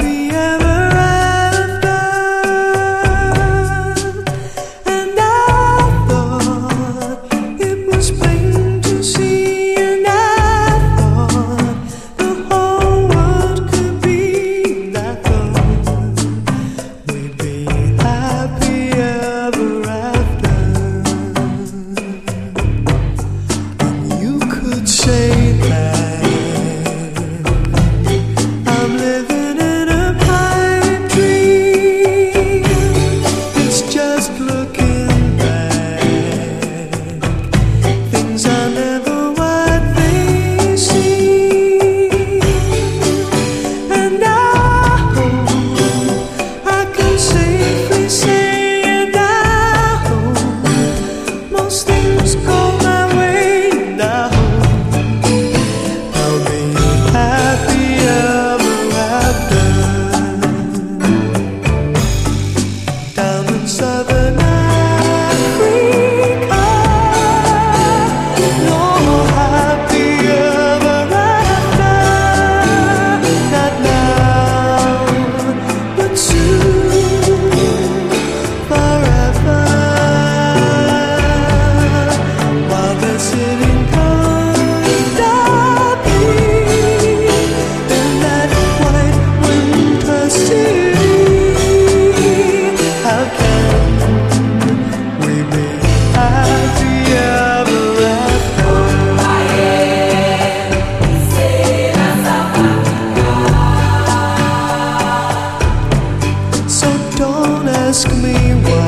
happy ever after. And I thought it was plain to see, and I thought the whole world could be that good. We'd be happy ever after. And you could say that ask me why.